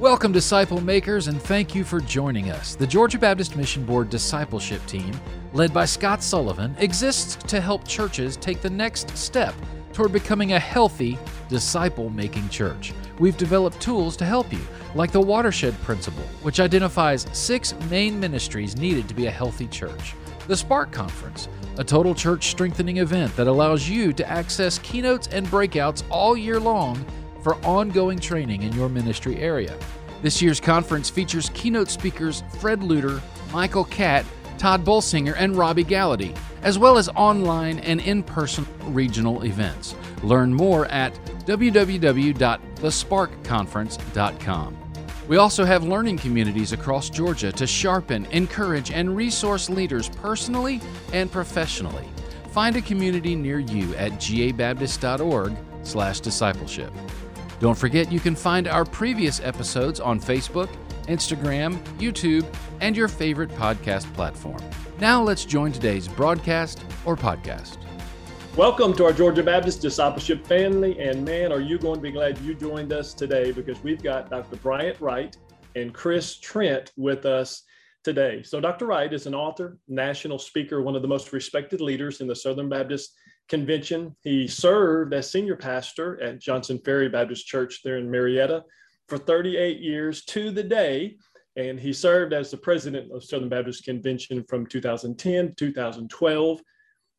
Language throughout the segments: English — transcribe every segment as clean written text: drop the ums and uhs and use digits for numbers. Welcome, disciple makers, and thank you for joining us. The Georgia Baptist Mission Board discipleship team, led by Scott Sullivan, exists to help churches take the next step toward becoming a healthy, disciple-making church. We've developed tools to help you, like the Watershed Principle, which identifies 6 main ministries needed to be a healthy church. The SPARK Conference, a total church strengthening event that allows you to access keynotes and breakouts all year long for ongoing training in your ministry area. This year's conference features keynote speakers Fred Luter, Michael Catt, Todd Bulsinger, and Robbie Gallaty, as well as online and in-person regional events. Learn more at www.thesparkconference.com. We also have learning communities across Georgia to sharpen, encourage, and resource leaders personally and professionally. Find a community near you at gabaptist.org/discipleship. Don't forget you can find our previous episodes on Facebook, Instagram, YouTube, and your favorite podcast platform. Now let's join today's broadcast or podcast. Welcome to our Georgia Baptist Discipleship family, and man, are you going to be glad you joined us today, because we've got Dr. Bryant Wright and Chris Trent with us today. So Dr. Wright is an author, national speaker, one of the most respected leaders in the Southern Baptist Convention. He served as senior pastor at Johnson Ferry Baptist Church there in Marietta for 38 years to the day, and he served as the president of Southern Baptist Convention from 2010 to 2012.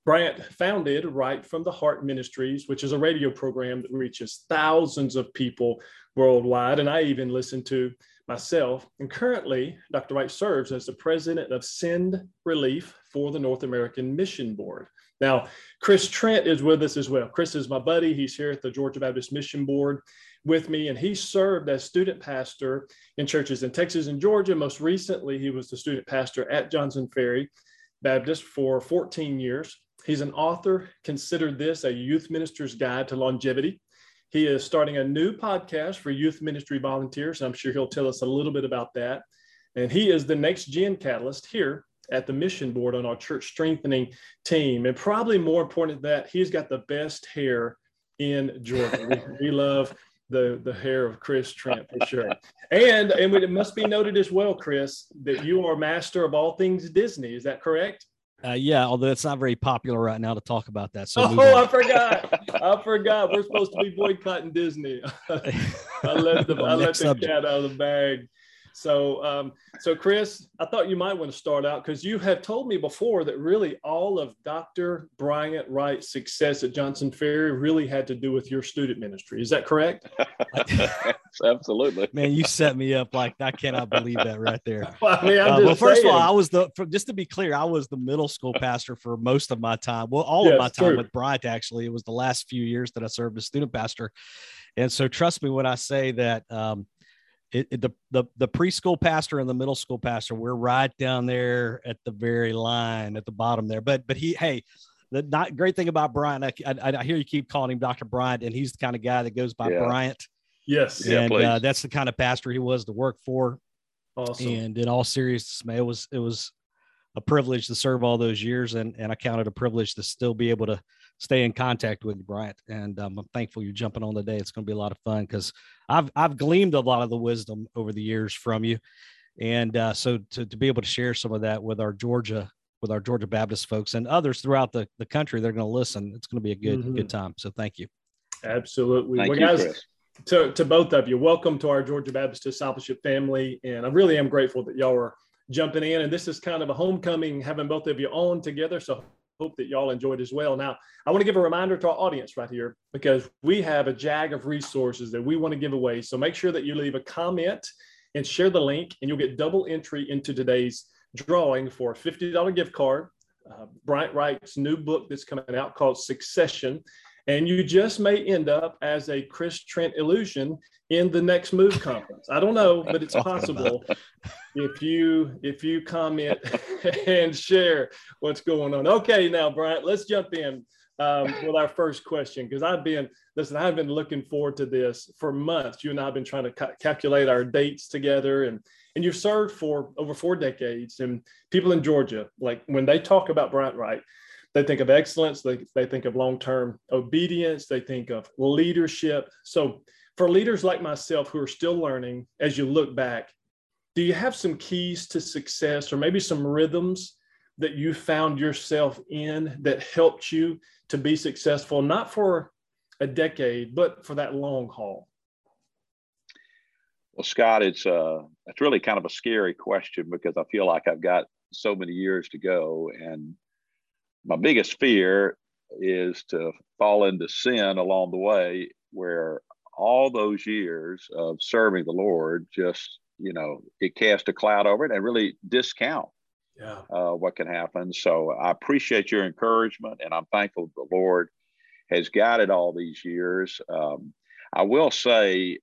Bryant founded Wright from the Heart Ministries, which is a radio program that reaches thousands of people worldwide, and I even listen to myself. And currently, Dr. Wright serves as the president of Send Relief for the North American Mission Board. Now, Chris Trent is with us as well. Chris is my buddy. He's here at the Georgia Baptist Mission Board with me, and he served as student pastor in churches in Texas and Georgia. Most recently, he was the student pastor at Johnson Ferry Baptist for 14 years. He's an author, considered this a youth minister's guide to longevity. He is starting a new podcast for youth ministry volunteers. I'm sure he'll tell us a little bit about that. And he is the next gen catalyst here at the Mission Board on our church strengthening team. And probably more important than that, he's got the best hair in Georgia. We love the hair of Chris Trent for sure. And it must be noted as well, Chris, that you are master of all things Disney. Is that correct? Yeah, although it's not very popular right now to talk about that. So I forgot. We're supposed to be boycotting Disney. I let the cat out of the bag. So Chris, I thought you might want to start out, because you have told me before that really all of Dr. Bryant Wright's success at Johnson Ferry really had to do with your student ministry. Is that correct? Absolutely. Man, you set me up. Like, I cannot believe that right there. Well, I mean, first of all, just to be clear, I was the middle school pastor for most of my time. Well, all of my time with Bryant, actually. It was the last few years that I served as student pastor. And so trust me when I say that, the preschool pastor and the middle school pastor, we're right down there at the very line at the bottom there. But the great thing about Bryant, I hear you keep calling him Dr. Bryant, and he's the kind of guy that goes by Bryant. Yes. And that's the kind of pastor he was to work for. Awesome. And in all seriousness, man, it was a privilege to serve all those years. And I count it a privilege to still be able to stay in contact with Bryant. And I'm thankful you're jumping on today. It's going to be a lot of fun, because I've gleaned a lot of the wisdom over the years from you. And so to be able to share some of that with our Georgia Baptist folks and others throughout the country, they're going to listen. It's going to be a good time. So thank you. Absolutely. Thank you, guys. To both of you, welcome to our Georgia Baptist Discipleship family. And I really am grateful that y'all are jumping in. And this is kind of a homecoming, having both of you on together. So hope that y'all enjoyed as well. Now, I want to give a reminder to our audience right here, because we have a jag of resources that we want to give away. So make sure that you leave a comment and share the link, and you'll get double entry into today's drawing for a $50 gift card, Bryant Wright's new book that's coming out called Succession. And you just may end up as a Chris Trent illusion in the next Move conference. I don't know, but it's possible if you comment and share what's going on. Okay, now, Bryant, let's jump in with our first question, because I've been looking forward to this for months. You and I have been trying to calculate our dates together, and you've served for over 4 decades. And people in Georgia, like, when they talk about Bryant Wright, they think of excellence, they think of long-term obedience, they think of leadership. So For leaders like myself who are still learning, as you look back, do you have some keys to success, or maybe some rhythms that you found yourself in that helped you to be successful, not for a decade, but for that long haul? Well, Scott, it's really kind of a scary question, because I feel like I've got so many years to go. And my biggest fear is to fall into sin along the way, where all those years of serving the Lord just, you know, it casts a cloud over it and really discount what can happen. So I appreciate your encouragement, and I'm thankful the Lord has guided all these years. I will say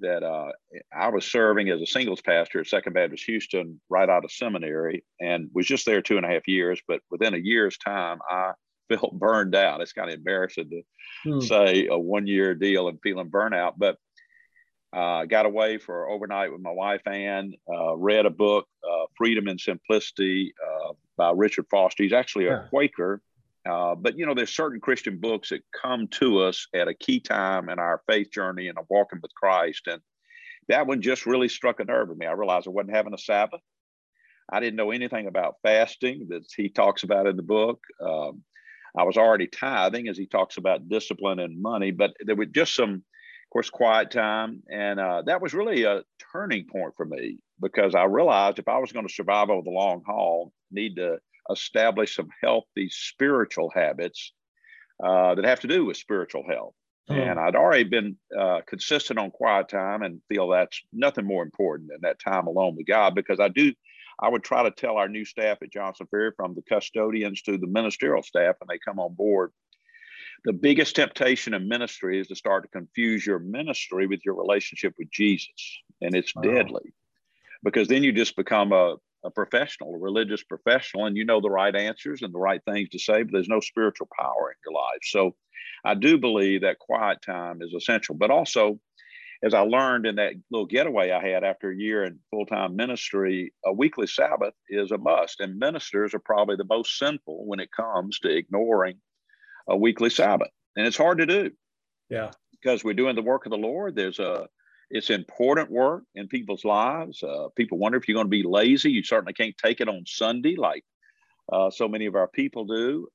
that I was serving as a singles pastor at Second Baptist Houston right out of seminary, and was just there 2.5 years. But within a year's time, I felt burned out. It's kind of embarrassing to say a one-year deal and feeling burnout, but got away for overnight with my wife, Ann, read a book, Freedom and Simplicity, by Richard Foster. He's actually a Quaker, but, you know, there's certain Christian books that come to us at a key time in our faith journey and a walking with Christ. And that one just really struck a nerve with me. I realized I wasn't having a Sabbath. I didn't know anything about fasting that he talks about in the book. I was already tithing, as he talks about discipline and money, but there were just some, of course, quiet time. And that was really a turning point for me, because I realized if I was going to survive over the long haul, need to establish some healthy spiritual habits that have to do with spiritual health. And I'd already been consistent on quiet time, and feel that's nothing more important than that time alone with God, because I would try to tell our new staff at Johnson Ferry, from the custodians to the ministerial staff, when they come on board, the biggest temptation in ministry is to start to confuse your ministry with your relationship with Jesus. And it's deadly, because then you just become a professional, a religious professional, and you know the right answers and the right things to say, but there's no spiritual power in your life. So I do believe that quiet time is essential. But also, as I learned in that little getaway I had after a year in full-time ministry, a weekly Sabbath is a must. And ministers are probably the most sinful when it comes to ignoring a weekly Sabbath. And it's hard to do. Yeah. Because we're doing the work of the Lord. It's important work in people's lives. People wonder if you're going to be lazy. You certainly can't take it on Sunday like so many of our people do.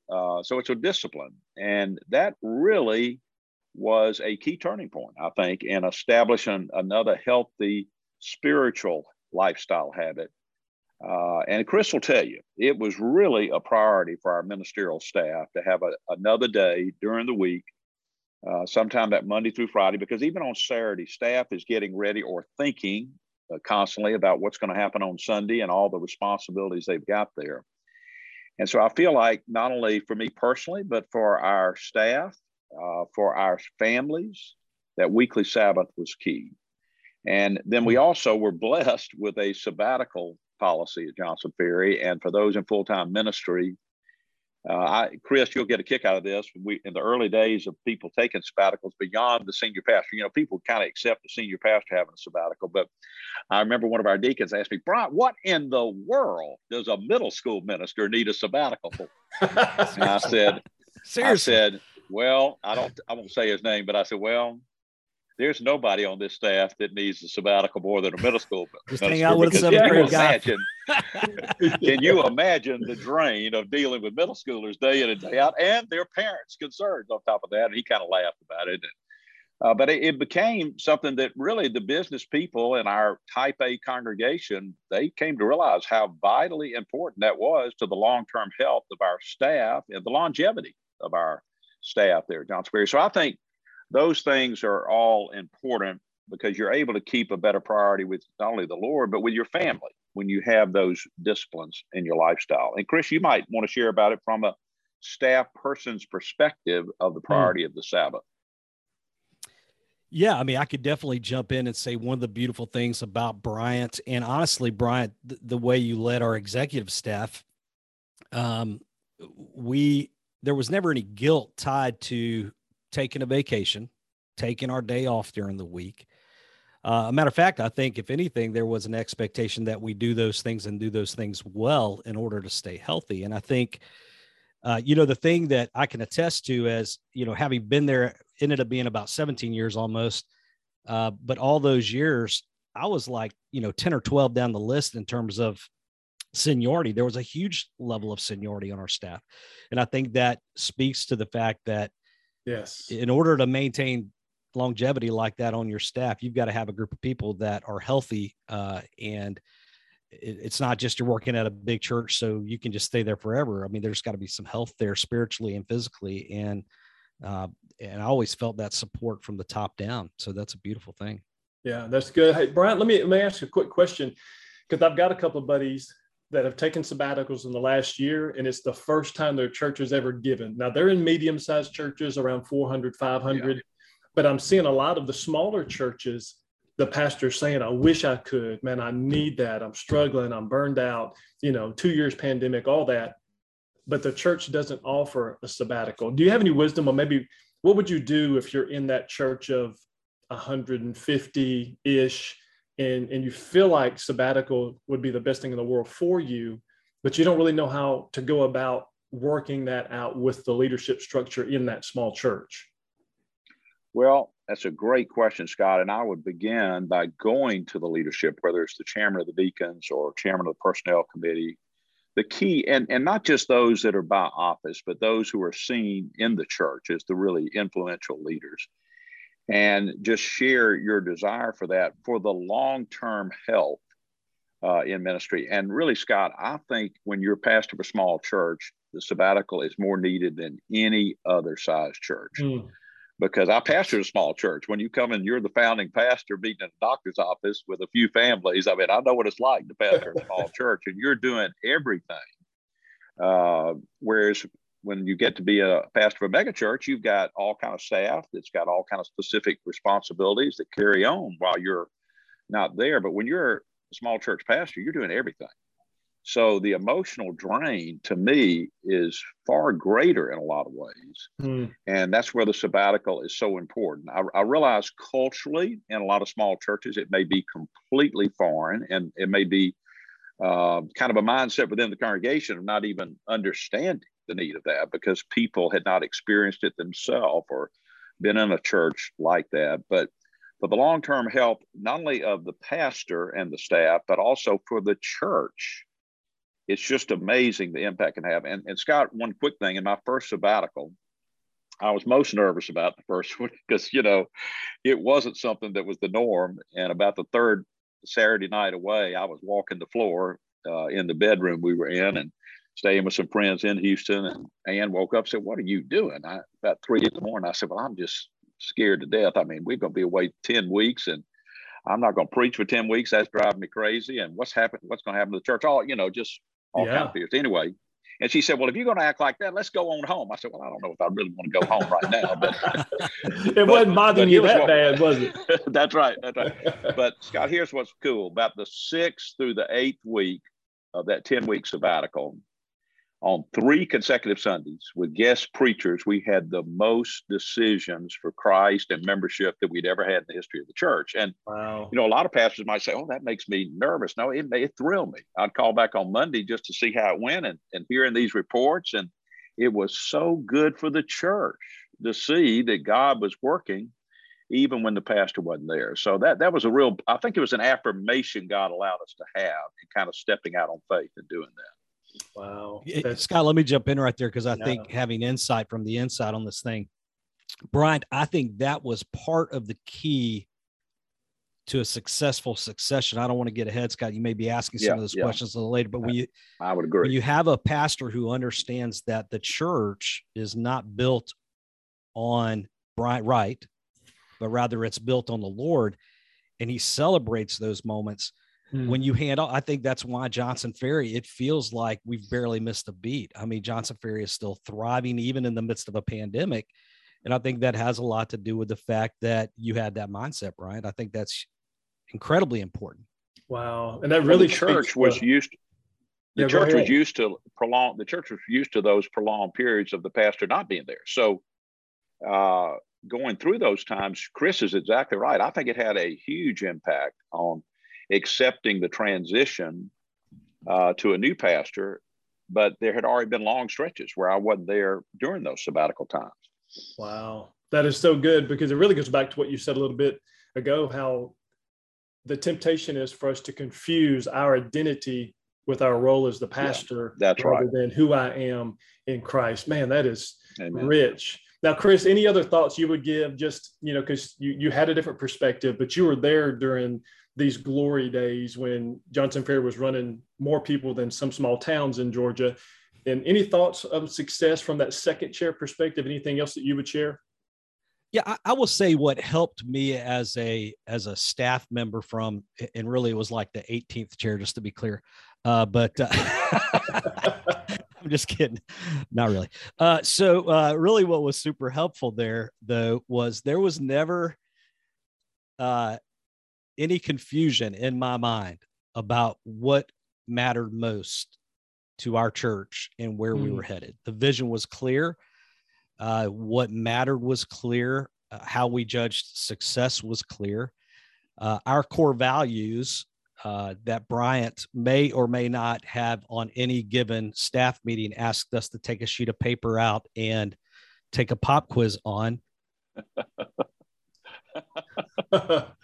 So it's a discipline. And that really was a key turning point, I think, in establishing another healthy spiritual lifestyle habit. And Chris will tell you, it was really a priority for our ministerial staff to have another day during the week, sometime that Monday through Friday, because even on Saturday, staff is getting ready or thinking constantly about what's going to happen on Sunday and all the responsibilities they've got there. And so I feel like not only for me personally, but for our staff, for our families, that weekly Sabbath was key. And then we also were blessed with a sabbatical policy at Johnson Ferry. And for those in full-time ministry, Chris, you'll get a kick out of this. In the early days of people taking sabbaticals beyond the senior pastor, you know, people kind of accept the senior pastor having a sabbatical. But I remember one of our deacons asked me, "Bryant, what in the world does a middle school minister need a sabbatical for?" And I said, seriously? Well, I won't say his name, but I said, well, there's nobody on this staff that needs a sabbatical more than a middle school. Just hang out with a seventh grade guy. Can you imagine the drain of dealing with middle schoolers day in and day out, and their parents' concerns on top of that? And he kind of laughed about it. But it became something that really the business people in our type A congregation, they came to realize how vitally important that was to the long-term health of our staff and the longevity of our staff there at Johnson Ferry. So I think those things are all important, because you're able to keep a better priority with not only the Lord, but with your family when you have those disciplines in your lifestyle. And Chris, you might want to share about it from a staff person's perspective of the priority of the Sabbath. Yeah, I mean, I could definitely jump in and say one of the beautiful things about Bryant, and honestly, Bryant, the way you led our executive staff, there was never any guilt tied to taking a vacation, taking our day off during the week. A matter of fact, I think if anything, there was an expectation that we do those things and do those things well in order to stay healthy. And I think, you know, the thing that I can attest to, as, you know, having been there, ended up being about 17 years almost, But all those years, I was like, 10 or 12 down the list in terms of seniority. There was a huge level of seniority on our staff. And I think that speaks to the fact that, yes, in order to maintain longevity like that on your staff, you've got to have a group of people that are healthy. And it's not just you're working at a big church so you can just stay there forever. I mean, there's got to be some health there spiritually and physically. And I always felt that support from the top down. So that's a beautiful thing. Yeah, that's good. Hey, Bryant, let me ask you a quick question, because I've got a couple of buddies that have taken sabbaticals in the last year, and it's the first time their church has ever given. Now, they're in medium-sized churches, around 400, 500, yeah. But I'm seeing a lot of the smaller churches, the pastor's saying, I wish I could, man, I need that. I'm struggling. I'm burned out, 2 years pandemic, all that. But the church doesn't offer a sabbatical. Do you have any wisdom, or maybe what would you do if you're in that church of 150 ish and you feel like sabbatical would be the best thing in the world for you, but you don't really know how to go about working that out with the leadership structure in that small church? Well, that's a great question, Scott. And I would begin by going to the leadership, whether it's the chairman of the deacons or chairman of the personnel committee, the key, and not just those that are by office, but those who are seen in the church as the really influential leaders, and just share your desire for that, for the long-term health in ministry. And really, Scott, I think when you're pastor of a small church, the sabbatical is more needed than any other size church. Mm. Because I pastored a small church. When you come in, you're the founding pastor meeting in a doctor's office with a few families. I mean, I know what it's like to pastor a small church, and you're doing everything. Whereas when you get to be a pastor of a megachurch, you've got all kind of staff that's got all kind of specific responsibilities that carry on while you're not there. But when you're a small church pastor, you're doing everything. So the emotional drain, to me, is far greater in a lot of ways. Mm. And that's where the sabbatical is so important. I realize culturally in a lot of small churches, it may be completely foreign, and it may be kind of a mindset within the congregation of not even understanding the need of that, because people had not experienced it themselves or been in a church like that. But for the long-term health, not only of the pastor and the staff, but also for the church, it's just amazing the impact it can have. And Scott, one quick thing, in my first sabbatical, I was most nervous about the first one because, it wasn't something that was the norm. And about the third Saturday night away, I was walking the floor in the bedroom we were in and staying with some friends in Houston. And Ann woke up and said, what are you doing? About 3 in the morning, I said, well, I'm just scared to death. I mean, we're going to be away 10 weeks and I'm not going to preach for 10 weeks. That's driving me crazy. And what's going to happen to the church? All, just all yeah. kind of fears. Anyway, and she said, well, if you're going to act like that, let's go on home. I said, well, I don't know if I really want to go home right now. But it wasn't bothering you that bad, was it? That's right. But Scott, here's what's cool. About the 6th through the 8th week of that 10-week sabbatical, on 3 consecutive Sundays with guest preachers, we had the most decisions for Christ and membership that we'd ever had in the history of the church. And, wow. A lot of pastors might say, oh, that makes me nervous. No, it may thrill me. I'd call back on Monday just to see how it went and hearing these reports. And it was so good for the church to see that God was working even when the pastor wasn't there. So that was a real, I think it was an affirmation God allowed us to have in kind of stepping out on faith and doing that. Wow. Scott, let me jump in right there, because I think having insight from the inside on this thing, Bryant, I think that was part of the key to a successful succession. I don't want to get ahead, Scott. You may be asking some of those questions a little later, but I would agree. When you have a pastor who understands that the church is not built on Bryant Wright, but rather it's built on the Lord, and he celebrates those moments. When you handle, I think that's why Johnson Ferry, it feels like we've barely missed a beat. I mean, Johnson Ferry is still thriving even in the midst of a pandemic. And I think that has a lot to do with the fact that you had that mindset, Bryant. I think that's incredibly important. Wow. And that really the church was used to those prolonged periods of the pastor not being there. So, going through those times, Chris is exactly right. I think it had a huge impact on accepting the transition to a new pastor, but there had already been long stretches where I wasn't there during those sabbatical times. Wow. That is so good, because it really goes back to what you said a little bit ago how the temptation is for us to confuse our identity with our role as the pastor, rather than who I am in Christ. Man, that is rich. Now, Chris, any other thoughts you would give? Just, you know, because you had a different perspective, but you were there during these glory days when Johnson Ferry was running more people than some small towns in Georgia. And any thoughts of success from that second chair perspective? Anything else that you would share? Yeah, I will say what helped me as a staff member from, and really it was like the 18th chair, just to be clear. I'm just kidding. Not really. So really what was super helpful there, though, was there was never any confusion in my mind about what mattered most to our church and where we were headed. The vision was clear. What mattered was clear. How we judged success was clear. Our core values that Bryant may or may not have on any given staff meeting asked us to take a sheet of paper out and take a pop quiz on. But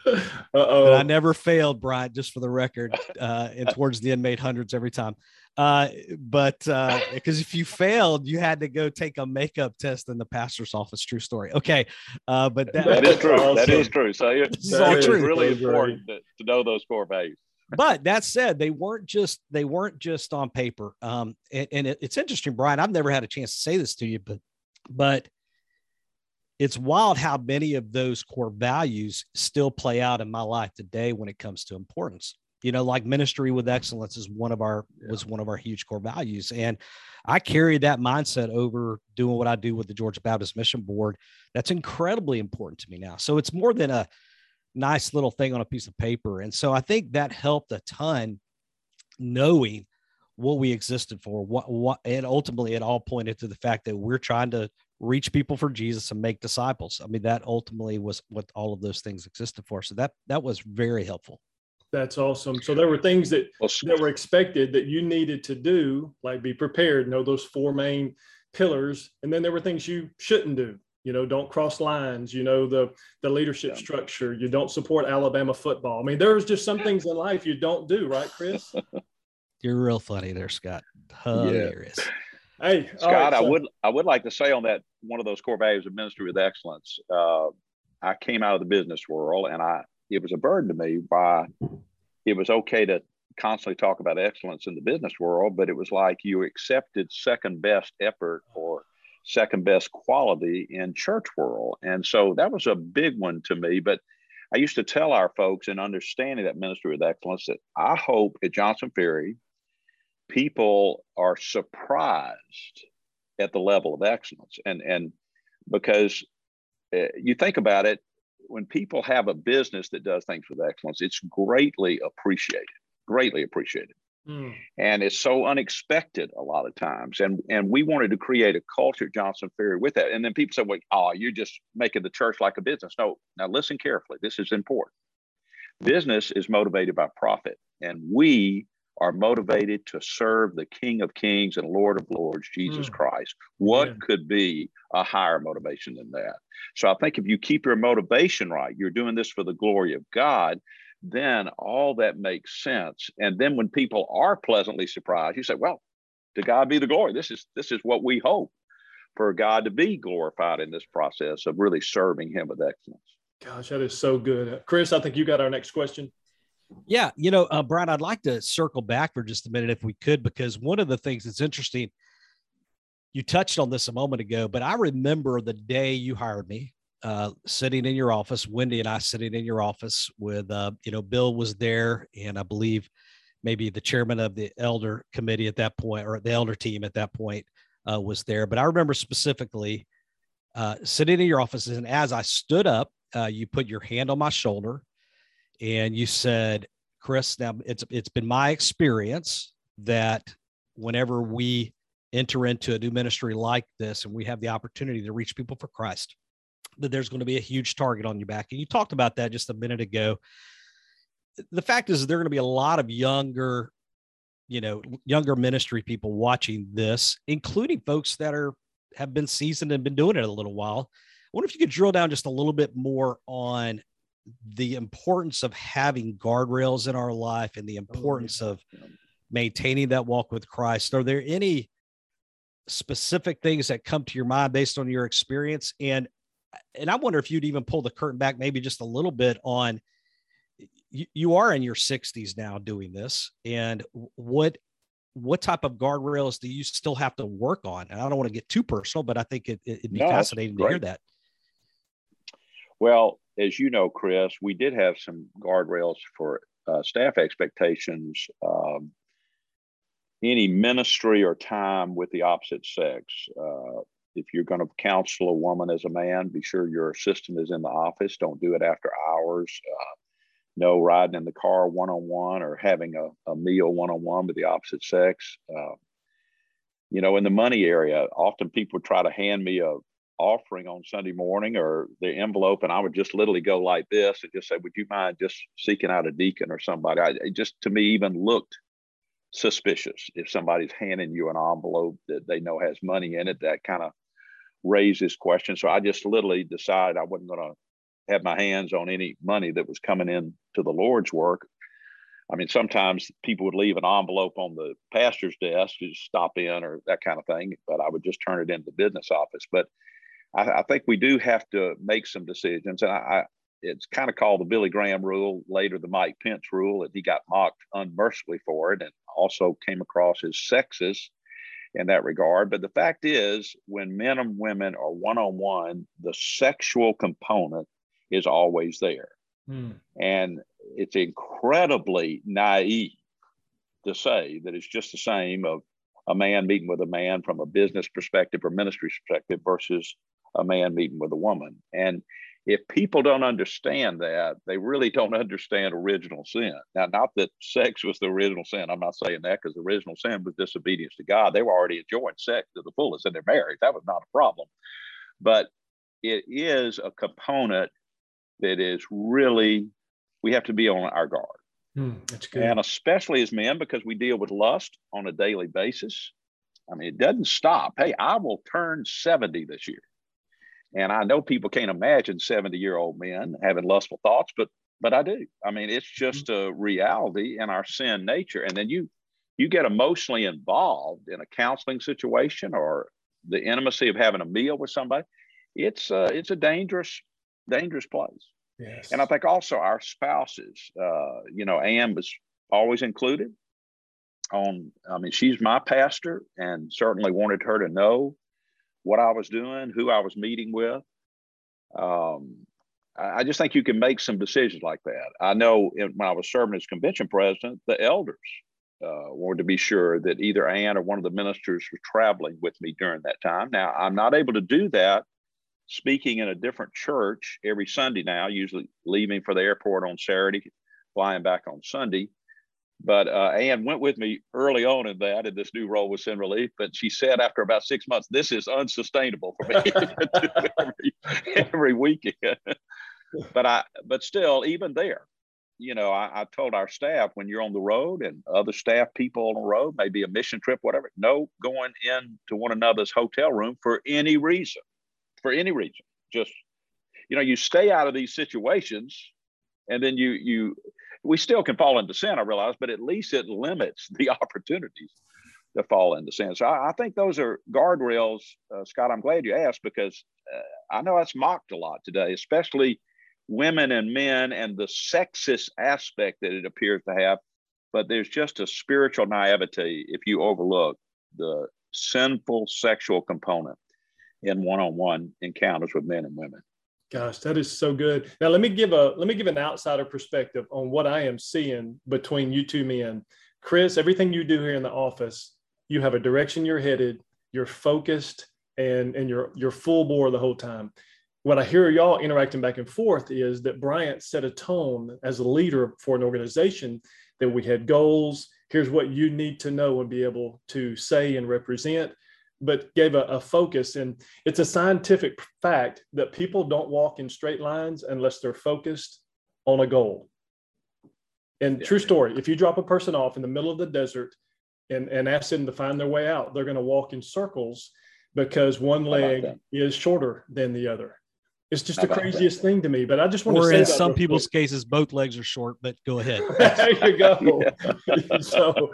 I never failed, Bryant, just for the record, and towards the end made hundreds every time. But because if you failed, you had to go take a makeup test in the pastor's office. True story. Okay. But that is true. Awesome. That is true. So it's really important to know those core values. But that said, they weren't just on paper. And it's interesting, Brian, I've never had a chance to say this to you, but it's wild how many of those core values still play out in my life today when it comes to importance. You know, like ministry with excellence is one of our huge core values. And I carry that mindset over doing what I do with the Georgia Baptist Mission Board. That's incredibly important to me now. So it's more than a nice little thing on a piece of paper. And so I think that helped a ton, knowing what we existed for, what, and ultimately it all pointed to the fact that we're trying to reach people for Jesus and make disciples. I mean, that ultimately was what all of those things existed for. So that was very helpful. That's awesome. So there were things that were expected that you needed to do, like be prepared, know those four main pillars. And then there were things you shouldn't do. You know, don't cross lines, you know, the leadership structure, you don't support Alabama football. I mean, there's just some things in life you don't do, right, Chris? You're real funny there, Scott. Hilarious. Yeah. Hey, Scott, right, so I would like to say on that, one of those core values of ministry with excellence, I came out of the business world, and it was a burden to me why it was okay to constantly talk about excellence in the business world, but it was like you accepted second best effort or second best quality in church world. And so that was a big one to me, but I used to tell our folks in understanding that ministry with excellence that I hope at Johnson Ferry, people are surprised at the level of excellence. And because you think about it, when people have a business that does things with excellence, it's greatly appreciated. Mm. And it's so unexpected a lot of times. And we wanted to create a culture at Johnson Ferry with that. And then people say, well, you're just making the church like a business. No, now listen carefully. This is important. Business is motivated by profit. And we are motivated to serve the King of Kings and Lord of Lords, Jesus Christ. What could be a higher motivation than that? So I think if you keep your motivation right, you're doing this for the glory of God, then all that makes sense. And then when people are pleasantly surprised, you say, well, to God be the glory. This is what we hope, for God to be glorified in this process of really serving him with excellence. Gosh, that is so good. Chris, I think you got our next question. Yeah. You know, Brian, I'd like to circle back for just a minute if we could, because one of the things that's interesting, you touched on this a moment ago, but I remember the day you hired me, sitting in your office, Wendy and I sitting in your office with, Bill was there, and I believe maybe the chairman of the elder committee at that point, or the elder team at that point, was there. But I remember specifically sitting in your office, and as I stood up, you put your hand on my shoulder. And you said, Chris, now it's been my experience that whenever we enter into a new ministry like this and we have the opportunity to reach people for Christ, that there's going to be a huge target on your back. And you talked about that just a minute ago. The fact is there are going to be a lot of younger ministry people watching this, including folks that have been seasoned and been doing it a little while. I wonder if you could drill down just a little bit more on the importance of having guardrails in our life and the importance of maintaining that walk with Christ. Are there any specific things that come to your mind based on your experience? And I wonder if you'd even pull the curtain back maybe just a little bit on, you are in your 60s now doing this, and what type of guardrails do you still have to work on? And I don't want to get too personal, but I think it'd be fascinating to hear that. Well, as you know, Chris, we did have some guardrails for staff expectations. Any ministry or time with the opposite sex. If you're going to counsel a woman as a man, be sure your assistant is in the office. Don't do it after hours. No riding in the car one-on-one or having a meal one-on-one with the opposite sex. You know, in the money area, often people try to hand me an offering on Sunday morning or the envelope, and I would just literally go like this and just say, would you mind just seeking out a deacon or somebody? It just, to me, even looked suspicious. If somebody's handing you an envelope that they know has money in it, that kind of raises questions. So I just literally decided I wasn't going to have my hands on any money that was coming in to the Lord's work. I mean, sometimes people would leave an envelope on the pastor's desk to just stop in or that kind of thing, but I would just turn it into the business office. But I think we do have to make some decisions. And it's kind of called the Billy Graham rule, later the Mike Pence rule, and he got mocked unmercifully for it and also came across as sexist in that regard. But the fact is, when men and women are one-on-one, the sexual component is always there. And it's incredibly naive to say that it's just the same of a man meeting with a man from a business perspective or ministry perspective versus a man meeting with a woman. And if people don't understand that, they really don't understand original sin. Now, not that sex was the original sin. I'm not saying that, because the original sin was disobedience to God. They were already enjoying sex to the fullest in their marriage. That was not a problem. But it is a component that is really, we have to be on our guard. That's good. And especially as men, because we deal with lust on a daily basis. I mean, it doesn't stop. Hey, I will turn 70 this year. And I know people can't imagine 70-year-old men having lustful thoughts, but I do. I mean, it's just a reality in our sin nature. And then you get emotionally involved in a counseling situation or the intimacy of having a meal with somebody. It's a dangerous place. Yes. And I think also our spouses, you know, Ann was always included on, I mean, she's my pastor and certainly wanted her to know what I was doing, who I was meeting with. I just think you can make some decisions like that. I know when I was serving as convention president, the elders wanted to be sure that either Ann or one of the ministers was traveling with me during that time. Now, I'm not able to do that speaking in a different church every Sunday now, usually leaving for the airport on Saturday, flying back on Sunday. But Ann went with me early on in that, in this new role with Send Relief. But she said after about 6 months, this is unsustainable for me every weekend. But still, even there, you know, I told our staff, when you're on the road and other staff people on the road, maybe a mission trip, whatever, no going into one another's hotel room for any reason. Just, you know, you stay out of these situations, and then we still can fall into sin, I realize, but at least it limits the opportunities to fall into sin. So I think those are guardrails, Scott. I'm glad you asked, because I know that's mocked a lot today, especially women and men and the sexist aspect that it appears to have. But there's just a spiritual naivety if you overlook the sinful sexual component in one-on-one encounters with men and women. Gosh, that is so good. Now, let me give an outsider perspective on what I am seeing between you two men. Chris, everything you do here in the office, you have a direction you're headed, you're focused, and you're full bore the whole time. What I hear y'all interacting back and forth is that Bryant set a tone as a leader for an organization that we had goals. Here's what you need to know and be able to say and represent, but gave a focus. And it's a scientific fact that people don't walk in straight lines unless they're focused on a goal. And true story, if you drop a person off in the middle of the desert and ask them to find their way out, they're going to walk in circles because one leg is shorter than the other. It's just the craziest thing to me, but I just want to say that in some people's cases, both legs are short, but go ahead. There you go. Yeah. So,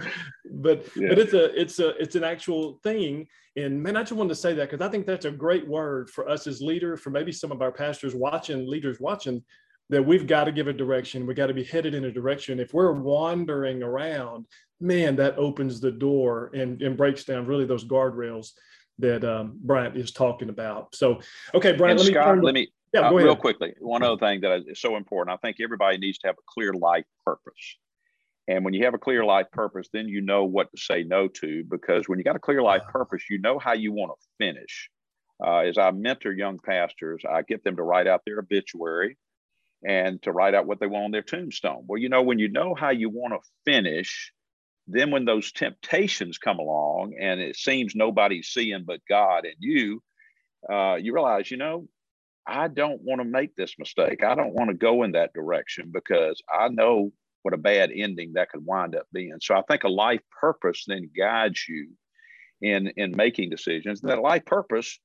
but it's an actual thing. And man, I just wanted to say that, because I think that's a great word for us as leaders, for maybe some of our pastors watching, leaders watching, that we've got to give a direction. We got to be headed in a direction. If we're wandering around, man, that opens the door and breaks down really those guardrails that Bryant is talking about. So, okay, Bryant, let me, Scott, go ahead. Real quickly, one other thing that is so important. I think everybody needs to have a clear life purpose. And when you have a clear life purpose, then you know what to say no to, because when you got a clear life purpose, you know how you want to finish. As I mentor young pastors, I get them to write out their obituary and to write out what they want on their tombstone. Well, you know, when you know how you want to finish, then when those temptations come along and it seems nobody's seeing but God and you, you realize, you know, I don't want to make this mistake. I don't want to go in that direction, because I know what a bad ending that could wind up being. So I think a life purpose then guides you in making decisions. And that life purpose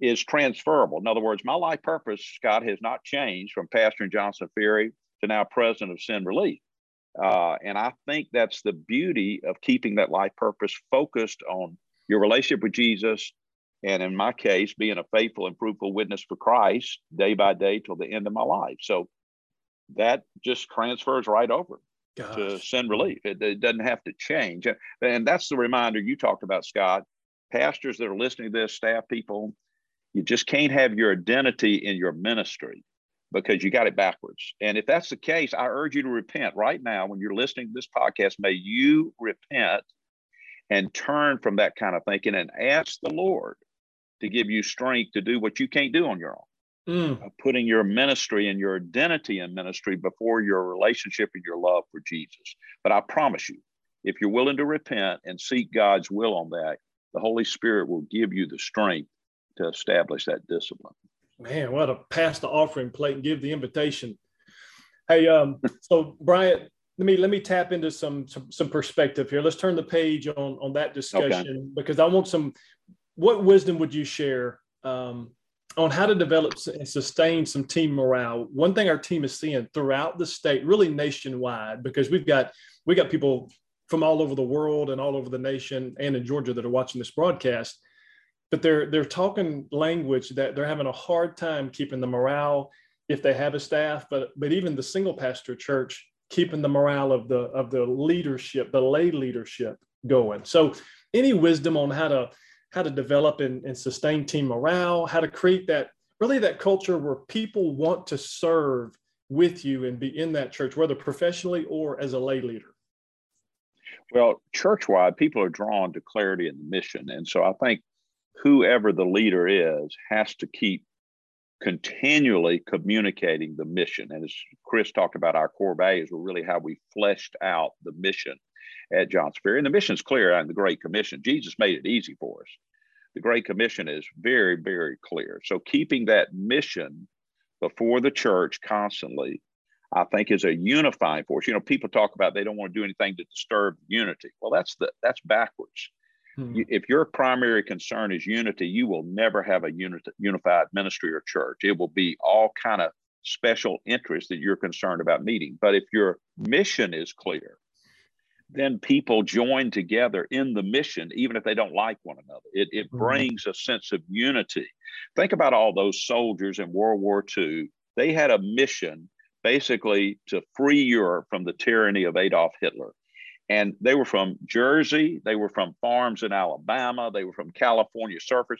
is transferable. In other words, my life purpose, Scott, has not changed from pastor in Johnson Ferry to now president of Send Relief. And I think that's the beauty of keeping that life purpose focused on your relationship with Jesus. And in my case, being a faithful and fruitful witness for Christ day by day till the end of my life. So that just transfers right over to Send Relief. It doesn't have to change. And that's the reminder you talked about, Scott. Pastors that are listening to this, staff people, you just can't have your identity in your ministry, because you got it backwards. And if that's the case, I urge you to repent right now. When you're listening to this podcast, may you repent and turn from that kind of thinking and ask the Lord to give you strength to do what you can't do on your own, putting your ministry and your identity in ministry before your relationship and your love for Jesus. But I promise you, if you're willing to repent and seek God's will on that, the Holy Spirit will give you the strength to establish that discipline. Man, what a pass the offering plate and give the invitation. Hey, so Bryant, let me tap into some perspective here. Let's turn the page on that discussion, because I want what wisdom would you share on how to develop and sustain some team morale? One thing our team is seeing throughout the state, really nationwide, because we got people from all over the world and all over the nation and in Georgia that are watching this broadcast. But they're talking language that they're having a hard time keeping the morale if they have a staff, but even the single pastor church, keeping the morale of the leadership, the lay leadership going. So any wisdom on how to develop and sustain team morale, how to create that culture where people want to serve with you and be in that church, whether professionally or as a lay leader? Well, church-wide, people are drawn to clarity in the mission. And so I think whoever the leader is has to keep continually communicating the mission. And as Chris talked about, our core values were really how we fleshed out the mission at Johnson Ferry. And the mission's clear on the Great Commission. Jesus made it easy for us. The Great Commission is very, very clear. So keeping that mission before the church constantly, I think, is a unifying force. You know, people talk about they don't want to do anything to disturb unity. Well, that's backwards. If your primary concern is unity, you will never have a unified ministry or church. It will be all kind of special interests that you're concerned about meeting. But if your mission is clear, then people join together in the mission, even if they don't like one another. It brings a sense of unity. Think about all those soldiers in World War II. They had a mission basically to free Europe from the tyranny of Adolf Hitler. And they were from Jersey, they were from farms in Alabama, they were from California surfers,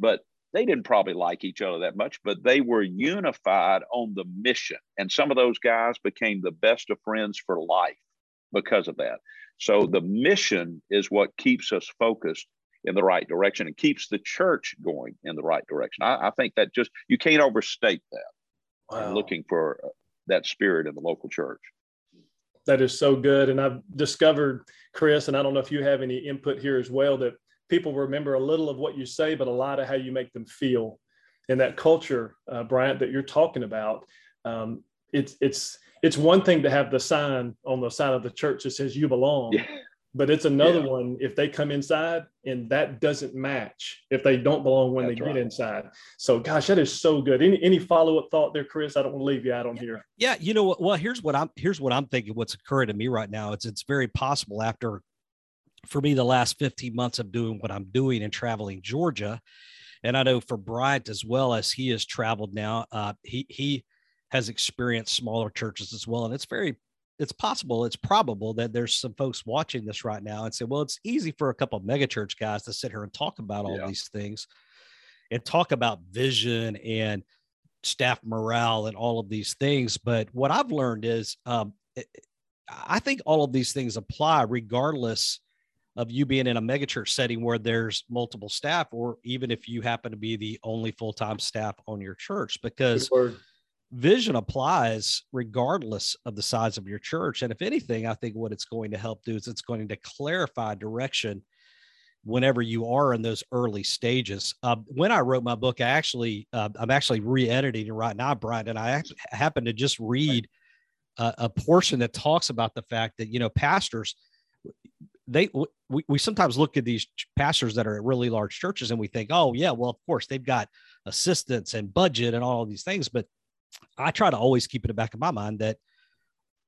but they didn't probably like each other that much, but they were unified on the mission. And some of those guys became the best of friends for life because of that. So the mission is what keeps us focused in the right direction and keeps the church going in the right direction. I think that just, you can't overstate that. Wow. And looking for that spirit in the local church. That is so good. And I've discovered, Chris, and I don't know if you have any input here as well, that people remember a little of what you say, but a lot of how you make them feel. And that culture, Bryant, that you're talking about, it's one thing to have the sign on the side of the church that says you belong. Yeah. But it's another one, if they come inside and that doesn't match, if they don't belong when they get inside. So, gosh, that is so good. Any follow-up thought there, Chris? I don't want to leave you out on here. Yeah, you know, well, here's what I'm thinking, what's occurring to me right now. It's very possible after, for me, the last 15 months of doing what I'm doing and traveling Georgia, and I know for Bryant as well, as he has traveled now, he has experienced smaller churches as well, and it's probable that there's some folks watching this right now and say, well, it's easy for a couple of megachurch guys to sit here and talk about all these things and talk about vision and staff morale and all of these things. But what I've learned is I think all of these things apply regardless of you being in a megachurch setting where there's multiple staff, or even if you happen to be the only full-time staff on your church, because vision applies regardless of the size of your church. And if anything, I think what it's going to help do is it's going to clarify direction whenever you are in those early stages. When I wrote my book, I actually, I'm actually re-editing it right now, Brian, and I actually happened to just read a portion that talks about the fact that, you know, pastors, we sometimes look at these pastors that are at really large churches and we think, oh yeah, well, of course they've got assistants and budget and all of these things. But I try to always keep in the back of my mind that,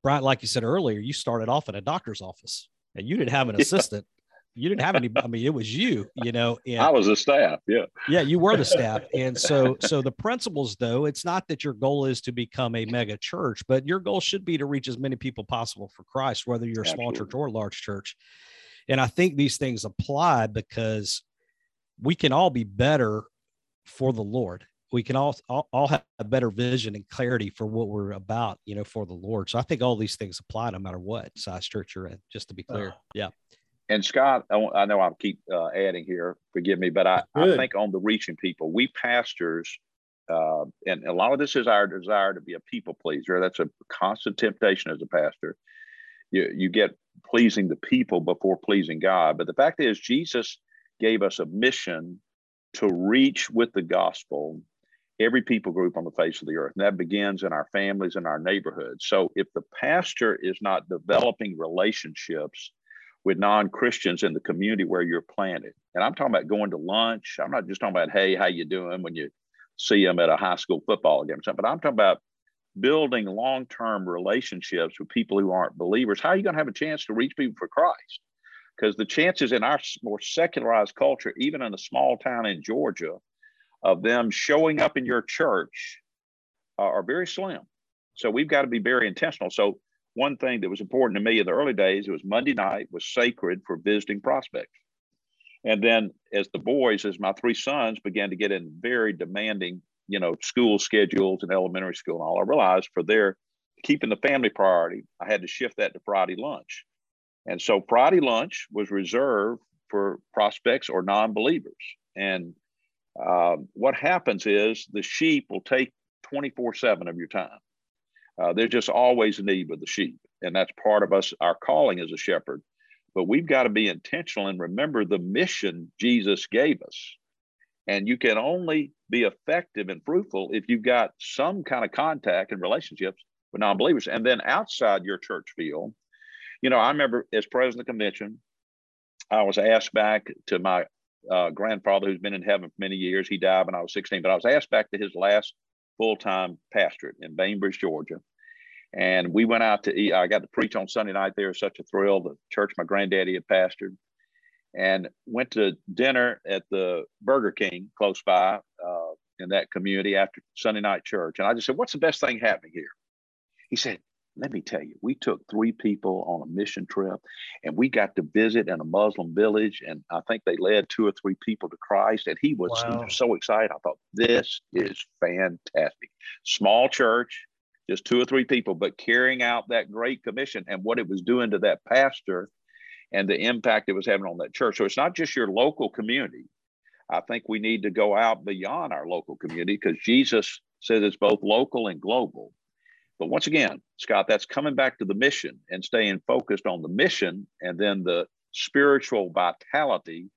Brian, like you said earlier, you started off in a doctor's office and you didn't have an assistant. You didn't have any, I mean, it was you know, and I was the staff. Yeah. Yeah. You were the staff. And so the principles though, it's not that your goal is to become a mega church, but your goal should be to reach as many people possible for Christ, whether you're a small church or a large church. And I think these things apply because we can all be better for the Lord. We can all have a better vision and clarity for what we're about, you know, for the Lord. So I think all these things apply no matter what size church you're in, just to be clear. Yeah. And Scott, I know I'll keep adding here, forgive me, but I think on the reaching people, we pastors, and a lot of this is our desire to be a people pleaser. That's a constant temptation as a pastor. You get pleasing the people before pleasing God. But the fact is, Jesus gave us a mission to reach with the gospel every people group on the face of the earth. And that begins in our families and our neighborhoods. So if the pastor is not developing relationships with non-Christians in the community where you're planted, and I'm talking about going to lunch, I'm not just talking about, hey, how you doing when you see them at a high school football game or something, but I'm talking about building long-term relationships with people who aren't believers. How are you going to have a chance to reach people for Christ? Because the chances in our more secularized culture, even in a small town in Georgia, of them showing up in your church are very slim. So we've got to be very intentional. So one thing that was important to me in the early days, it was Monday night was sacred for visiting prospects. And then as the boys, as my three sons began to get in very demanding, you know, school schedules and elementary school and all, I realized for their keeping the family priority, I had to shift that to Friday lunch. And so Friday lunch was reserved for prospects or non-believers. And what happens is the sheep will take 24/7 of your time. There's just always a need with the sheep. And that's part of us, our calling as a shepherd. But we've got to be intentional and remember the mission Jesus gave us. And you can only be effective and fruitful if you've got some kind of contact and relationships with non-believers. And then outside your church field, you know, I remember as president of the convention, I was asked back to my grandfather, who's been in heaven for many years. He died when I was 16, but I was asked back to his last full-time pastorate in Bainbridge, Georgia. And we went out to eat. I got to preach on Sunday night there. It was such a thrill. The church my granddaddy had pastored, and went to dinner at the Burger King close by in that community after Sunday night church. And I just said, what's the best thing happening here? He said, let me tell you, we took three people on a mission trip and we got to visit in a Muslim village. And I think they led two or three people to Christ. And he was so excited. I thought, this is fantastic. Small church, just two or three people, but carrying out that great commission and what it was doing to that pastor and the impact it was having on that church. So it's not just your local community. I think we need to go out beyond our local community because Jesus says it's both local and global. But once again, Scott, that's coming back to the mission and staying focused on the mission, and then the spiritual vitality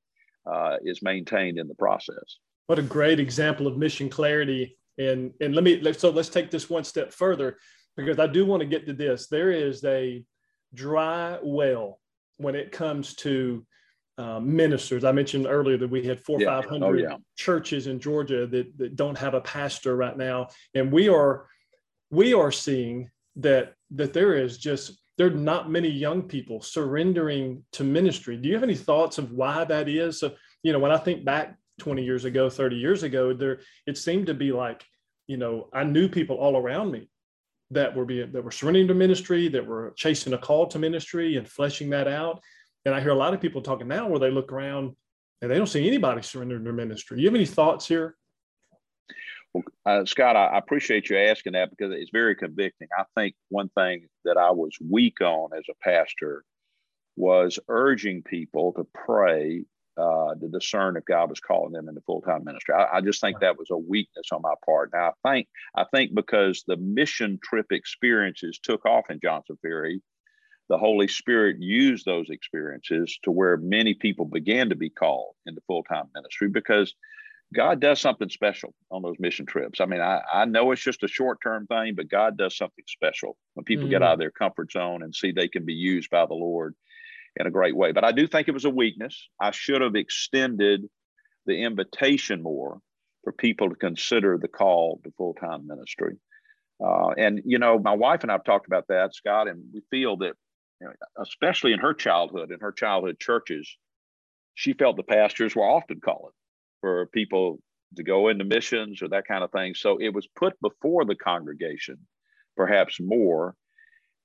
is maintained in the process. What a great example of mission clarity. And let's take this one step further, because I do want to get to this. There is a dry well when it comes to ministers. I mentioned earlier that we had 400 or 500 churches in Georgia that don't have a pastor right now. And we are seeing that there are not many young people surrendering to ministry. Do you have any thoughts of why that is? So, you know, when I think back 20 years ago, 30 years ago, it seemed to be like, you know, I knew people all around me that were surrendering to ministry, that were chasing a call to ministry and fleshing that out. And I hear a lot of people talking now where they look around and they don't see anybody surrendering their ministry. Do you have any thoughts here? Well, Scott, I appreciate you asking that because it's very convicting. I think one thing that I was weak on as a pastor was urging people to pray to discern if God was calling them into full-time ministry. I just think that was a weakness on my part. Now, I think because the mission trip experiences took off in Johnson Ferry, the Holy Spirit used those experiences to where many people began to be called into full-time ministry because God does something special on those mission trips. I mean, I know it's just a short-term thing, but God does something special when people get out of their comfort zone and see they can be used by the Lord in a great way. But I do think it was a weakness. I should have extended the invitation more for people to consider the call to full-time ministry. And, you know, my wife and I have talked about that, Scott, and we feel that, you know, especially in her childhood churches, she felt the pastors were often calling for people to go into missions or that kind of thing. So it was put before the congregation, perhaps more.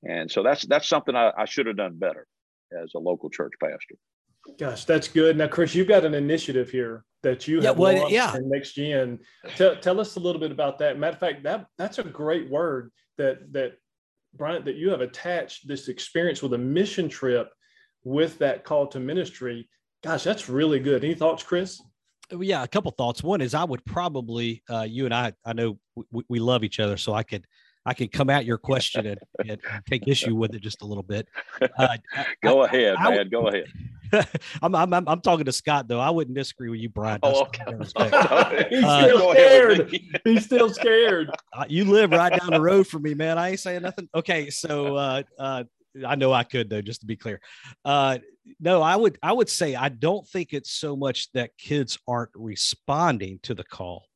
And so that's something I should have done better as a local church pastor. Gosh, that's good. Now, Chris, you've got an initiative here that you have launched in Next Gen. Tell us a little bit about that. Matter of fact, that's a great word that Bryant, that you have attached this experience with a mission trip with that call to ministry. Gosh, that's really good. Any thoughts, Chris? Yeah, a couple thoughts. One is I would probably, you and I know we love each other, so I can come at your question and take issue with it just a little bit. Go ahead. I'm talking to Scott though. I wouldn't disagree with you, Brian. Oh, okay. He's still scared. You live right down the road from me, man. I ain't saying nothing. Okay, so I know I could though. Just to be clear, no, I would say I don't think it's so much that kids aren't responding to the call,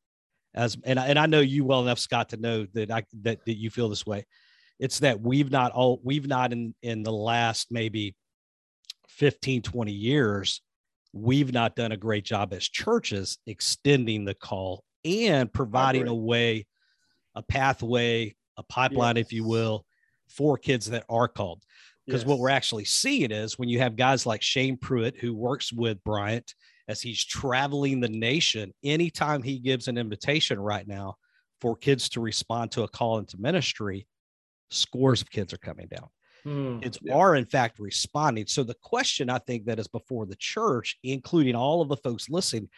and I know you well enough, Scott, to know that you feel this way. It's that we've not in the last maybe 15, 20 years, we've not done a great job as churches extending the call and providing a way, a pathway, a pipeline, if you will, for kids that are called. Because what we're actually seeing is when you have guys like Shane Pruitt, who works with Bryant as he's traveling the nation, anytime he gives an invitation right now for kids to respond to a call into ministry, scores of kids are coming down. Kids are in fact responding. So the question I think that is before the church, including all of the folks listening,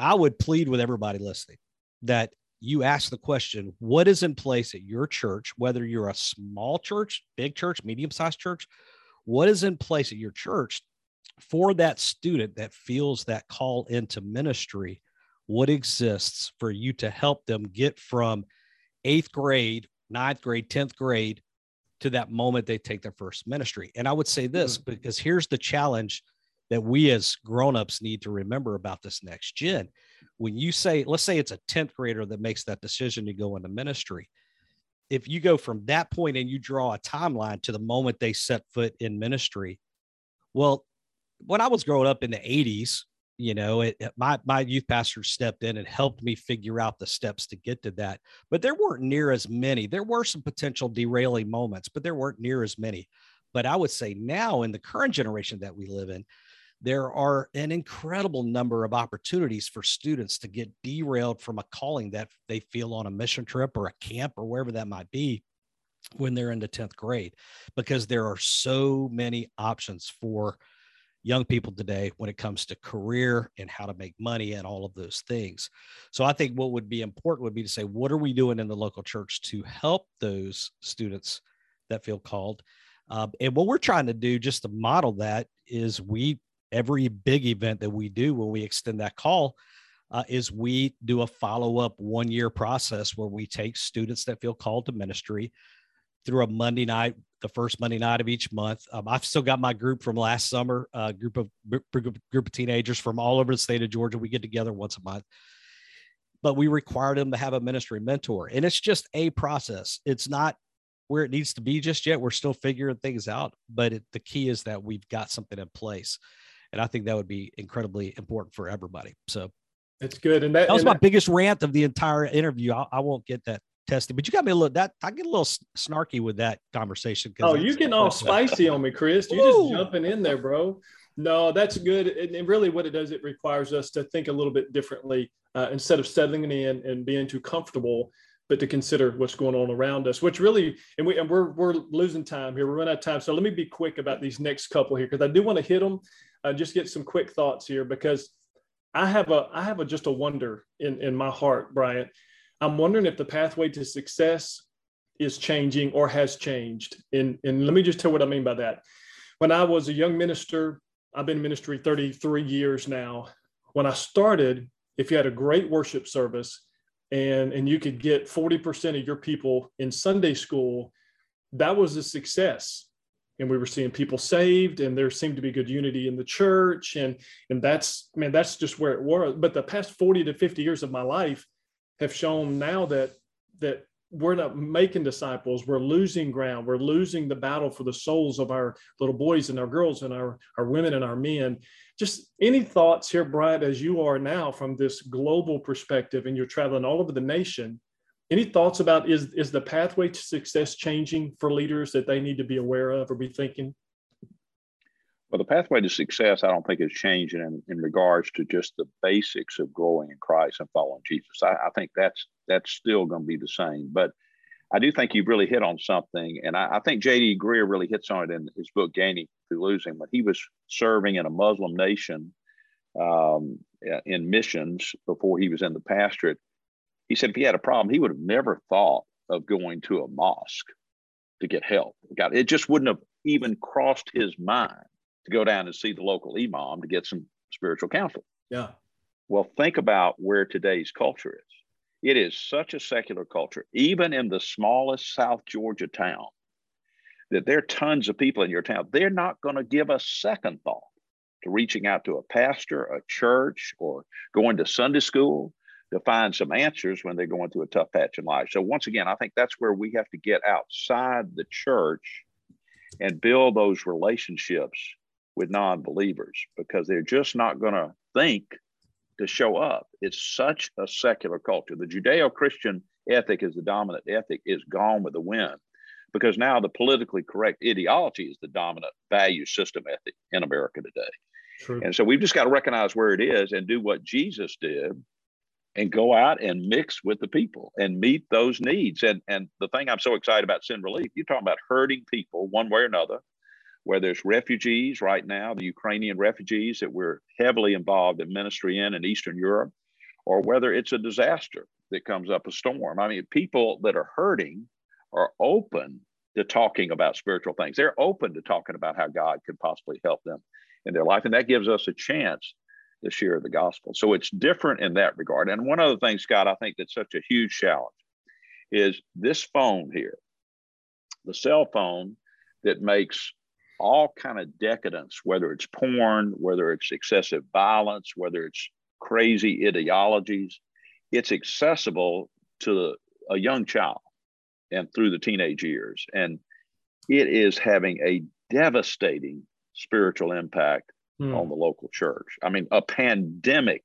I would plead with everybody listening that you ask the question, what is in place at your church, whether you're a small church, big church, medium-sized church, what is in place at your church for that student that feels that call into ministry? What exists for you to help them get from 8th grade, 9th grade, 10th grade, to that moment they take their first ministry? And I would say this, because here's the challenge that we as grownups need to remember about this next gen. When you say, let's say it's a 10th grader that makes that decision to go into ministry. If you go from that point and you draw a timeline to the moment they set foot in ministry, well, when I was growing up in the 80s, you know, my youth pastor stepped in and helped me figure out the steps to get to that. But there weren't near as many. There were some potential derailing moments, but there weren't near as many. But I would say now in the current generation that we live in, there are an incredible number of opportunities for students to get derailed from a calling that they feel on a mission trip or a camp or wherever that might be when they're in the 10th grade, because there are so many options for young people today when it comes to career and how to make money and all of those things. So I think what would be important would be to say, what are we doing in the local church to help those students that feel called? And what we're trying to do just to model that is every big event that we do when we extend that call is we do a follow-up 1-year process where we take students that feel called to ministry, through a Monday night, the first Monday night of each month. I've still got my group from last summer, a group of teenagers from all over the state of Georgia. We get together once a month, but we require them to have a ministry mentor. And it's just a process. It's not where it needs to be just yet. We're still figuring things out, but the key is that we've got something in place. And I think that would be incredibly important for everybody. So that's good. And that was my biggest rant of the entire interview. I won't get that tested, but you got me a little, I get a little snarky with that conversation. Oh, you're getting all spicy on me, Chris. You're just jumping in there, bro. No, that's good. And really what it does, it requires us to think a little bit differently instead of settling in and being too comfortable, but to consider what's going on around us, which really, and we're losing time here. We're running out of time. So let me be quick about these next couple here, because I do want to hit them. Just get some quick thoughts here, because I have just a wonder in my heart, Bryant. I'm wondering if the pathway to success is changing or has changed. And let me just tell you what I mean by that. When I was a young minister, I've been in ministry 33 years now. When I started, if you had a great worship service and you could get 40% of your people in Sunday school, that was a success. And we were seeing people saved, and there seemed to be good unity in the church. And that's just where it was. But the past 40 to 50 years of my life have shown now that we're not making disciples. We're losing ground. We're losing the battle for the souls of our little boys and our girls and our women and our men. Just any thoughts here, Bryant, as you are now from this global perspective and you're traveling all over the nation, any thoughts about is the pathway to success changing for leaders that they need to be aware of or be thinking? Well, the pathway to success, I don't think is changing in regards to just the basics of growing in Christ and following Jesus. I think that's still going to be the same. But I do think you've really hit on something. And I think J.D. Greer really hits on it in his book, Gaining Through Losing, when he was serving in a Muslim nation in missions before he was in the pastorate. He said if he had a problem, he would have never thought of going to a mosque to get help. God, it just wouldn't have even crossed his mind to go down and see the local imam to get some spiritual counsel. Yeah. Well, think about where today's culture is. It is such a secular culture, even in the smallest South Georgia town, that there are tons of people in your town. They're not going to give a second thought to reaching out to a pastor, a church, or going to Sunday school to find some answers when they're going through a tough patch in life. So once again, I think that's where we have to get outside the church and build those relationships with non-believers, because they're just not going to think to show up. It's such a secular culture. The Judeo-Christian ethic is the dominant ethic, is gone with the wind, because now the politically correct ideology is the dominant value system ethic in America today. True. And so we've just got to recognize where it is and do what Jesus did, and go out and mix with the people and meet those needs. And the thing I'm so excited about Send Relief, you're talking about hurting people one way or another, whether it's refugees right now, the Ukrainian refugees that we're heavily involved in ministry in Eastern Europe, or whether it's a disaster that comes up a storm. I mean, people that are hurting are open to talking about spiritual things. They're open to talking about how God could possibly help them in their life. And that gives us a chance to share the gospel. So it's different in that regard. And one other thing, Scott, I think that's such a huge challenge is this phone here, the cell phone that makes all kind of decadence, whether it's porn, whether it's excessive violence, whether it's crazy ideologies, it's accessible to a young child and through the teenage years. And it is having a devastating spiritual impact on the local church. I mean, a pandemic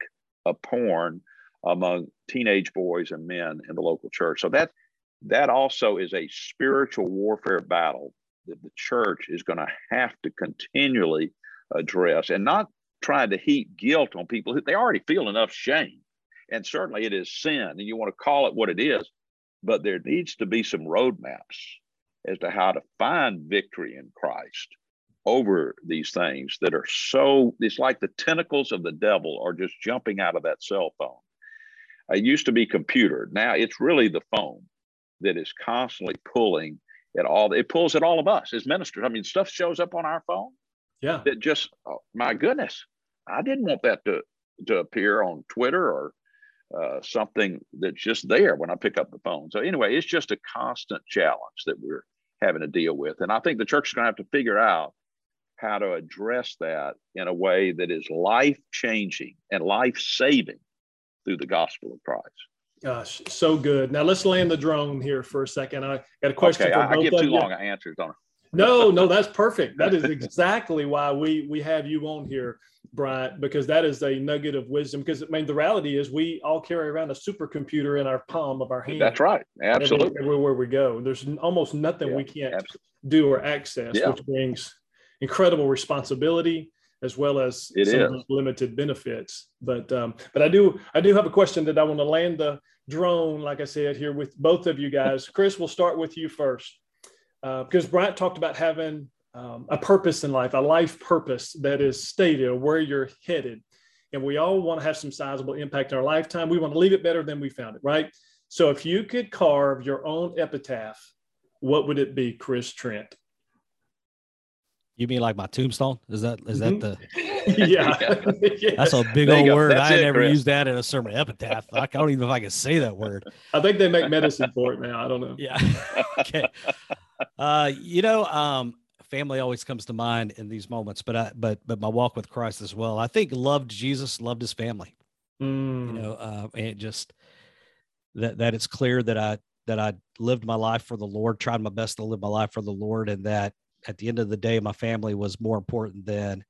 of porn among teenage boys and men in the local church. So that also is a spiritual warfare battle that the church is going to have to continually address, and not trying to heap guilt on people who they already feel enough shame. And certainly it is sin, and you want to call it what it is, but there needs to be some roadmaps as to how to find victory in Christ over these things that are so, it's like the tentacles of the devil are just jumping out of that cell phone. It used to be computer. Now it's really the phone that is constantly pulling at all. It pulls at all of us as ministers. I mean, stuff shows up on our phone. Yeah. That just, oh, my goodness, I didn't want that to appear on Twitter or something that's just there when I pick up the phone. So anyway, it's just a constant challenge that we're having to deal with. And I think the church is going to have to figure out how to address that in a way that is life-changing and life-saving through the gospel of Christ. Gosh, so good. Now let's land the drone here for a second. I got a question. Okay, for both I give too long an answer, don't I? No, that's perfect. That is exactly why we have you on here, Bryant, because that is a nugget of wisdom. Because, I mean, the reality is we all carry around a supercomputer in our palm of our hand. That's right. Absolutely. Everywhere we go. There's almost nothing we can't do or access, which brings incredible responsibility as well as some limited benefits. But I do have a question that I want to land the drone, like I said, here with both of you guys. Chris, we'll start with you first. Because Bryant talked about having a purpose in life, a life purpose that is stated, where you're headed. And we all want to have some sizable impact in our lifetime. We want to leave it better than we found it, right? So if you could carve your own epitaph, what would it be, Chris Trent? You mean like my tombstone? Is that the? Yeah. That's a big old word. I ain't never used that in a sermon, epitaph. I don't even know if I can say that word. I think they make medicine for it now. I don't know. Yeah. Okay. Family always comes to mind in these moments, but my walk with Christ as well. I think loved Jesus, loved his family, and just that it's clear that I lived my life for the Lord, tried my best to live my life for the Lord. And that at the end of the day, my family was more important than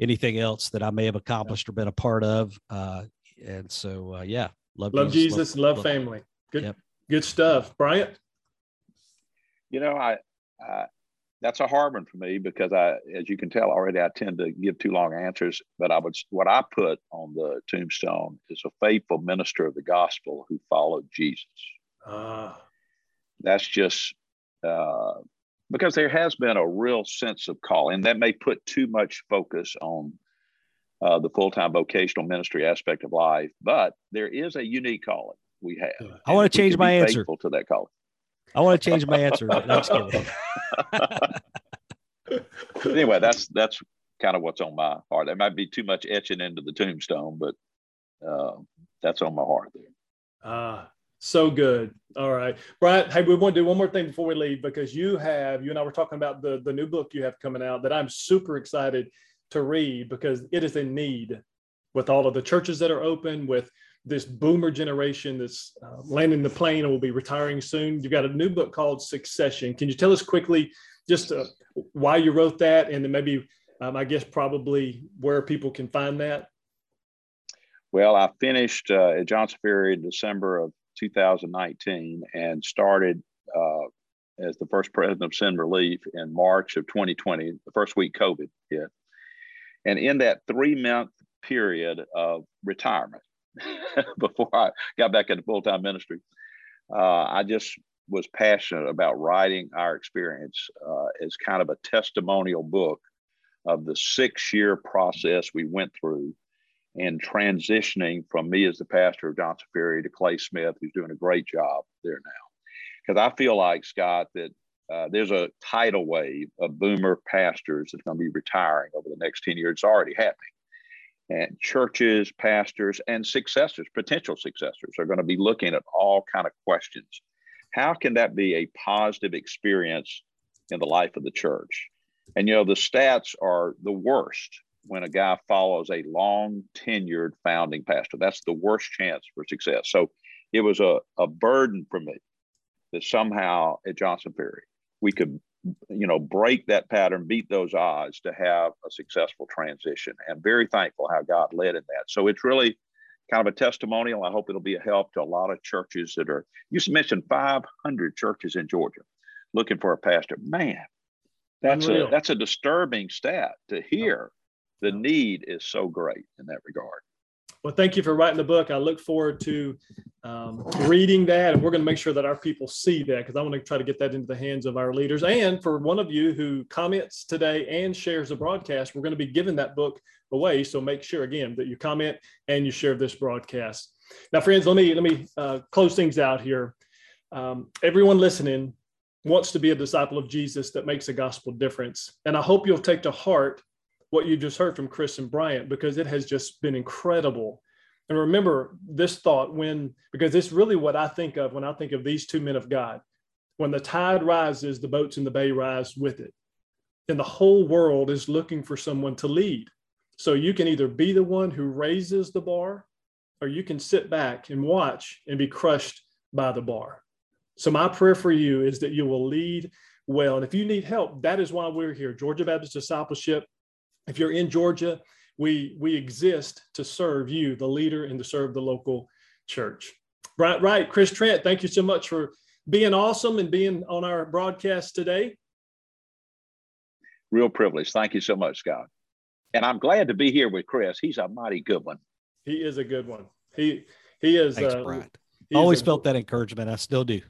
anything else that I may have accomplished or been a part of. Love Jesus, love family. Good stuff. Bryant? You know, I that's a hard one for me because as you can tell already, I tend to give too long answers, but what I put on the tombstone is a faithful minister of the gospel who followed Jesus. That's just because there has been a real sense of calling, and that may put too much focus on the full-time vocational ministry aspect of life, but there is a unique calling we have. I want to change my answer to that calling. I want to change my answer. No, anyway, that's kind of what's on my heart. That might be too much etching into the tombstone, but that's on my heart there. So good. All right. Bryant, hey, we want to do one more thing before we leave, because you and I were talking about the new book you have coming out that I'm super excited to read, because it is in need with all of the churches that are open, with this boomer generation that's landing the plane and will be retiring soon. You've got a new book called Succession. Can you tell us quickly just why you wrote that, and then maybe, I guess, probably where people can find that? Well, I finished at Johnson Ferry in December of 2019 and started as the first president of Send Relief in March of 2020, the first week COVID hit. And in that 3-month period of retirement, before I got back into full-time ministry, I just was passionate about writing our experience as kind of a testimonial book of the 6-year process we went through in transitioning from me as the pastor of Johnson Ferry to Clay Smith, who's doing a great job there now. Because I feel like, Scott, that there's a tidal wave of boomer pastors that's going to be retiring over the next 10 years. It's already happening. And churches, pastors, and successors, potential successors, are going to be looking at all kinds of questions. How can that be a positive experience in the life of the church? And, you know, the stats are the worst when a guy follows a long-tenured founding pastor. That's the worst chance for success. So it was a burden for me that somehow at Johnson Ferry we could, you know, break that pattern, beat those odds to have a successful transition. And very thankful how God led in that. So it's really kind of a testimonial. I hope it'll be a help to a lot of churches that are, you mentioned 500 churches in Georgia looking for a pastor. Man, that's a disturbing stat to hear. The need is so great in that regard. Well, thank you for writing the book. I look forward to reading that, and we're going to make sure that our people see that, because I want to try to get that into the hands of our leaders. And for one of you who comments today and shares the broadcast, we're going to be giving that book away. So make sure, again, that you comment and you share this broadcast. Now, friends, let me close things out here. Everyone listening wants to be a disciple of Jesus that makes a gospel difference. And I hope you'll take to heart what you just heard from Chris and Bryant, because it has just been incredible. And remember this thought because it's really what I think of when I think of these two men of God. When the tide rises, the boats in the bay rise with it. And the whole world is looking for someone to lead. So you can either be the one who raises the bar, or you can sit back and watch and be crushed by the bar. So my prayer for you is that you will lead well. And if you need help, that is why we're here. Georgia Baptist Discipleship. If you're in Georgia, we exist to serve you, the leader, and to serve the local church. Bryant Wright, Chris Trent, thank you so much for being awesome and being on our broadcast today. Real privilege. Thank you so much, Scott. And I'm glad to be here with Chris. He's a mighty good one. He is a good one. He is. Thanks, Bryant. I always felt that encouragement. I still do.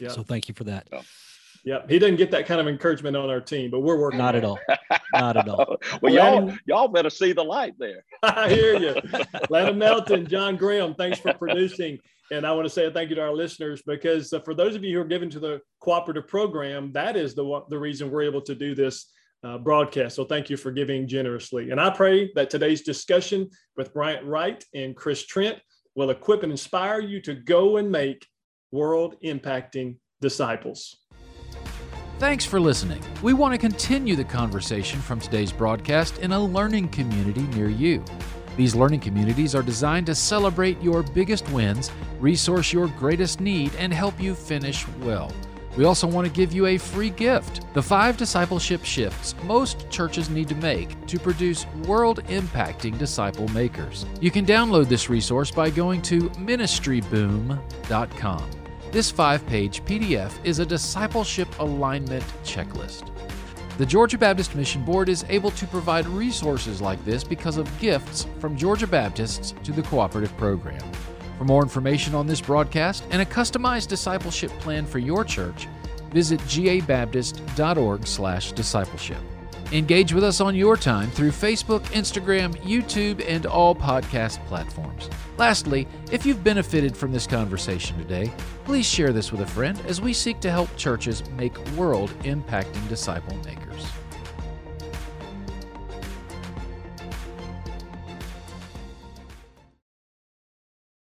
Yep. So thank you for that. Yeah, he didn't get that kind of encouragement on our team, but we're working. Not at all. Not at all. Well, y'all better see the light there. I hear you. Latta Melton, John Graham, thanks for producing. And I want to say a thank you to our listeners, because for those of you who are giving to the cooperative program, that is the reason we're able to do this broadcast. So thank you for giving generously. And I pray that today's discussion with Bryant Wright and Chris Trent will equip and inspire you to go and make world-impacting disciples. Thanks for listening. We want to continue the conversation from today's broadcast in a learning community near you. These learning communities are designed to celebrate your biggest wins, resource your greatest need, and help you finish well. We also want to give you a free gift, the 5 discipleship shifts most churches need to make to produce world-impacting disciple makers. You can download this resource by going to ministryboom.com. This 5-page PDF is a discipleship alignment checklist. The Georgia Baptist Mission Board is able to provide resources like this because of gifts from Georgia Baptists to the cooperative program. For more information on this broadcast and a customized discipleship plan for your church, visit gabaptist.org/discipleship. Engage with us on your time through Facebook, Instagram, YouTube, and all podcast platforms. Lastly, if you've benefited from this conversation today, please share this with a friend as we seek to help churches make world-impacting disciple makers.